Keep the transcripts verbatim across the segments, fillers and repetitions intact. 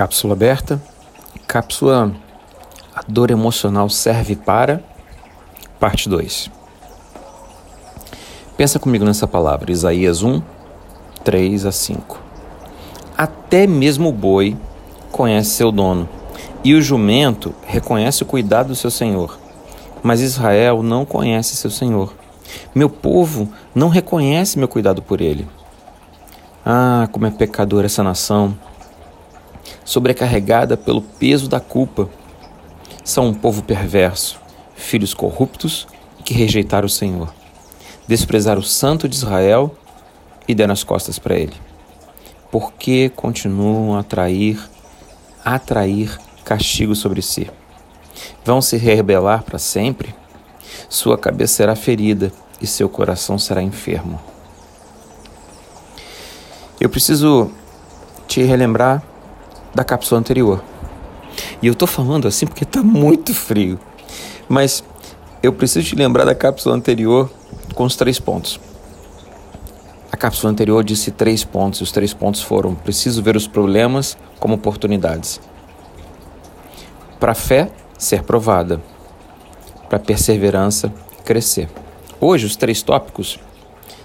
Cápsula aberta. Cápsula A Dor Emocional Serve Para... Parte dois. Pensa comigo nessa palavra. Isaías um, três a cinco. Até mesmo o boi conhece seu dono, e o jumento reconhece o cuidado do seu senhor. Mas Israel não conhece seu senhor. Meu povo não reconhece meu cuidado por ele. Ah, como é pecadora essa nação, sobrecarregada pelo peso da culpa. São um povo perverso, filhos corruptos que rejeitaram o Senhor, desprezaram o Santo de Israel e deram as costas para ele. Por que continuam a atrair, a atrair castigo sobre si? Vão se rebelar para sempre? Sua cabeça será ferida e seu coração será enfermo. Eu preciso te relembrar da cápsula anterior. E eu estou falando assim porque está muito frio. Mas eu preciso te lembrar da cápsula anterior com os três pontos. A cápsula anterior disse três pontos. E os três pontos foram: preciso ver os problemas como oportunidades. Para a fé ser provada. Para a perseverança crescer. Hoje os três tópicos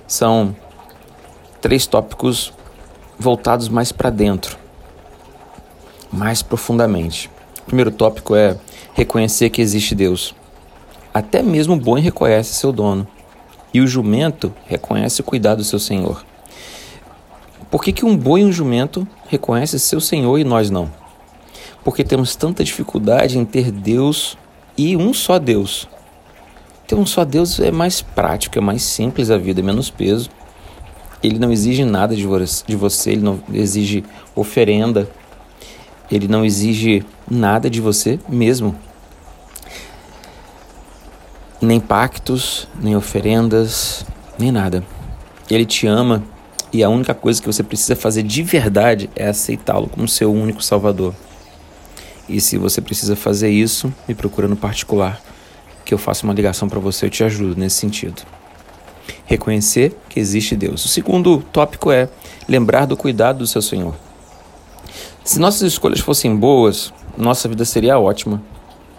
são três tópicos voltados mais para dentro, mais profundamente. O primeiro tópico é reconhecer que existe Deus. Até mesmo o boi reconhece seu dono, e o jumento reconhece o cuidado do seu senhor. Por que que um boi e um jumento reconhecem seu senhor e nós não? Porque temos tanta dificuldade em ter Deus e um só Deus. Ter um só Deus é mais prático, é mais simples a vida, é menos peso. Ele não exige nada de você, ele não exige oferenda, ele não exige nada de você mesmo. Nem pactos, nem oferendas, nem nada. Ele te ama e a única coisa que você precisa fazer de verdade é aceitá-lo como seu único salvador. E se você precisa fazer isso, me procura no particular, que eu faço uma ligação para você e te ajudo nesse sentido. Reconhecer que existe Deus. O segundo tópico é lembrar do cuidado do seu Senhor. Se nossas escolhas fossem boas, nossa vida seria ótima.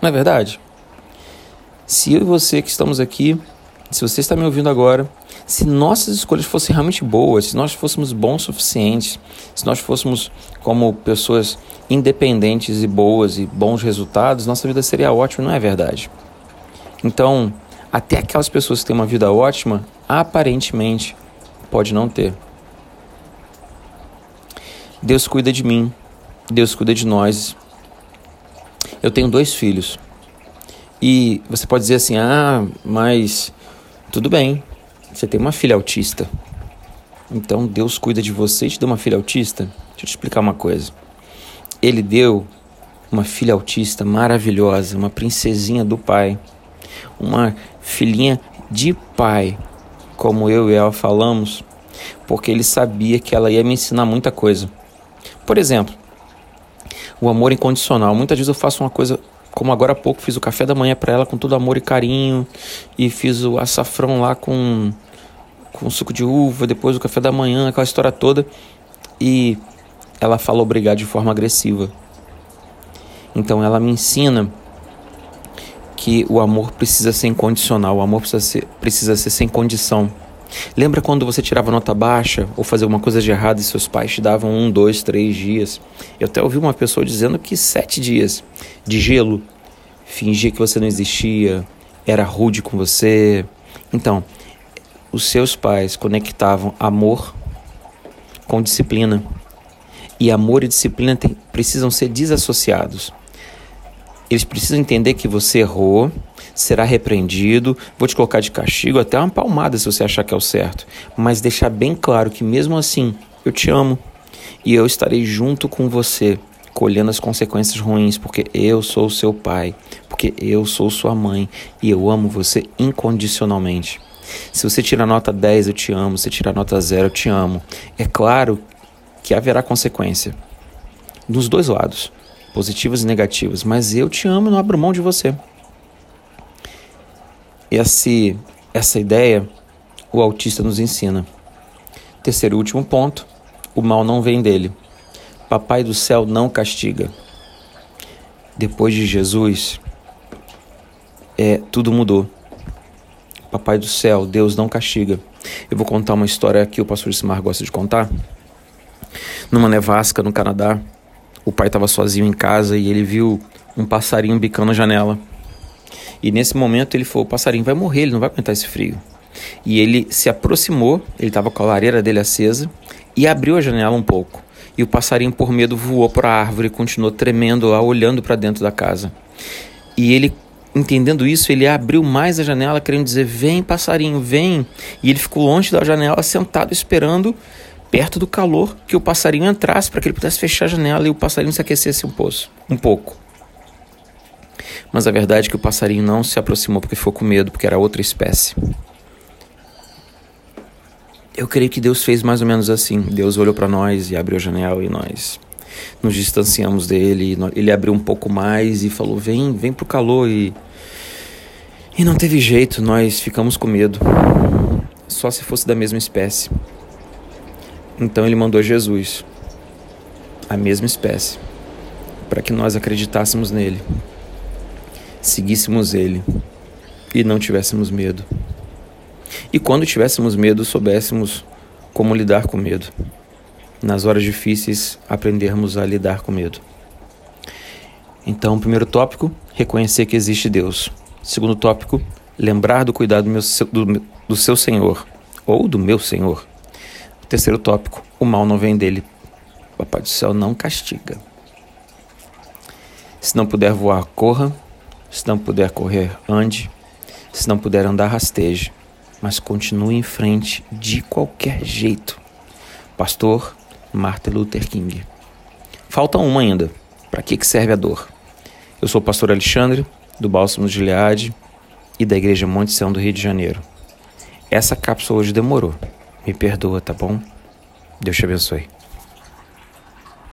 Não é verdade? Se eu e você que estamos aqui, se você está me ouvindo agora, se nossas escolhas fossem realmente boas, se nós fôssemos bons o suficiente, se nós fôssemos como pessoas independentes e boas e bons resultados, nossa vida seria ótima. Não é verdade? Então, até aquelas pessoas que têm uma vida ótima, aparentemente, pode não ter. Deus cuida de mim. Deus cuida de nós. Eu tenho dois filhos. E você pode dizer assim: ah, mas tudo bem, você tem uma filha autista. Então, Deus cuida de você e te deu uma filha autista? Deixa eu te explicar uma coisa. Ele deu uma filha autista maravilhosa, uma princesinha do pai. Uma filhinha de pai, como eu e ela falamos, porque ele sabia que ela ia me ensinar muita coisa. Por exemplo, o amor incondicional. Muitas vezes eu faço uma coisa, como agora há pouco fiz o café da manhã para ela com todo amor e carinho, e fiz o açafrão lá com, com suco de uva, depois o café da manhã, aquela história toda, e ela fala obrigado de forma agressiva. Então ela me ensina que o amor precisa ser incondicional, o amor precisa ser, precisa ser sem condição. Lembra quando você tirava nota baixa ou fazia alguma coisa de errado e seus pais te davam um, dois, três dias? Eu até ouvi uma pessoa dizendo que sete dias de gelo, fingia que você não existia, era rude com você. Então, os seus pais conectavam amor com disciplina. E amor e disciplina tem, precisam ser desassociados. Eles precisam entender que você errou, será repreendido, vou te colocar de castigo, até uma palmada se você achar que é o certo. Mas deixar bem claro que mesmo assim, eu te amo e eu estarei junto com você, colhendo as consequências ruins, porque eu sou seu pai, porque eu sou sua mãe e eu amo você incondicionalmente. Se você tirar nota dez, eu te amo, se você tirar nota zero, eu te amo. É claro que haverá consequência, dos dois lados, positivas e negativas, mas eu te amo e não abro mão de você. Esse, essa ideia o autista nos ensina. Terceiro e último ponto, o mal não vem dele. Papai do céu não castiga. Depois de Jesus, é, tudo mudou. Papai do céu, Deus não castiga. Eu vou contar uma história que o pastor Simar gosta de contar. Numa nevasca no Canadá, o pai estava sozinho em casa e ele viu um passarinho bicando a janela. E nesse momento ele falou, o passarinho vai morrer, ele não vai aguentar esse frio. E ele se aproximou, ele estava com a lareira dele acesa e abriu a janela um pouco. E o passarinho, por medo, voou para a árvore e continuou tremendo lá, olhando para dentro da casa. E ele, entendendo isso, ele abriu mais a janela, querendo dizer, vem passarinho, vem. E ele ficou longe da janela, sentado, esperando, perto do calor, que o passarinho entrasse para que ele pudesse fechar a janela e o passarinho se aquecesse um pouco. Um pouco. Mas a verdade é que o passarinho não se aproximou porque ficou com medo, porque era outra espécie. Eu creio que Deus fez mais ou menos assim. Deus olhou para nós e abriu a janela e nós nos distanciamos dele. Ele abriu um pouco mais e falou, vem, vem pro calor. E, e não teve jeito, nós ficamos com medo. Só se fosse da mesma espécie. Então ele mandou Jesus, a mesma espécie, para que nós acreditássemos nele, seguíssemos ele e não tivéssemos medo. E quando tivéssemos medo, soubéssemos como lidar com medo. Nas horas difíceis, aprendermos a lidar com medo. Então, primeiro tópico, reconhecer que existe Deus. Segundo tópico, lembrar do cuidado do, meu, do, do seu Senhor, ou do meu Senhor. Terceiro tópico, o mal não vem dele. O Papai do Céu não castiga. Se não puder voar, corra. Se não puder correr, ande. Se não puder andar, rasteje. Mas continue em frente de qualquer jeito. Pastor Martin Luther King. Falta uma ainda. Para que que serve a dor? Eu sou o pastor Alexandre, do Bálsamo de Gileade e da Igreja Monte Sião do Rio de Janeiro. Essa cápsula hoje demorou. Me perdoa, tá bom? Deus te abençoe.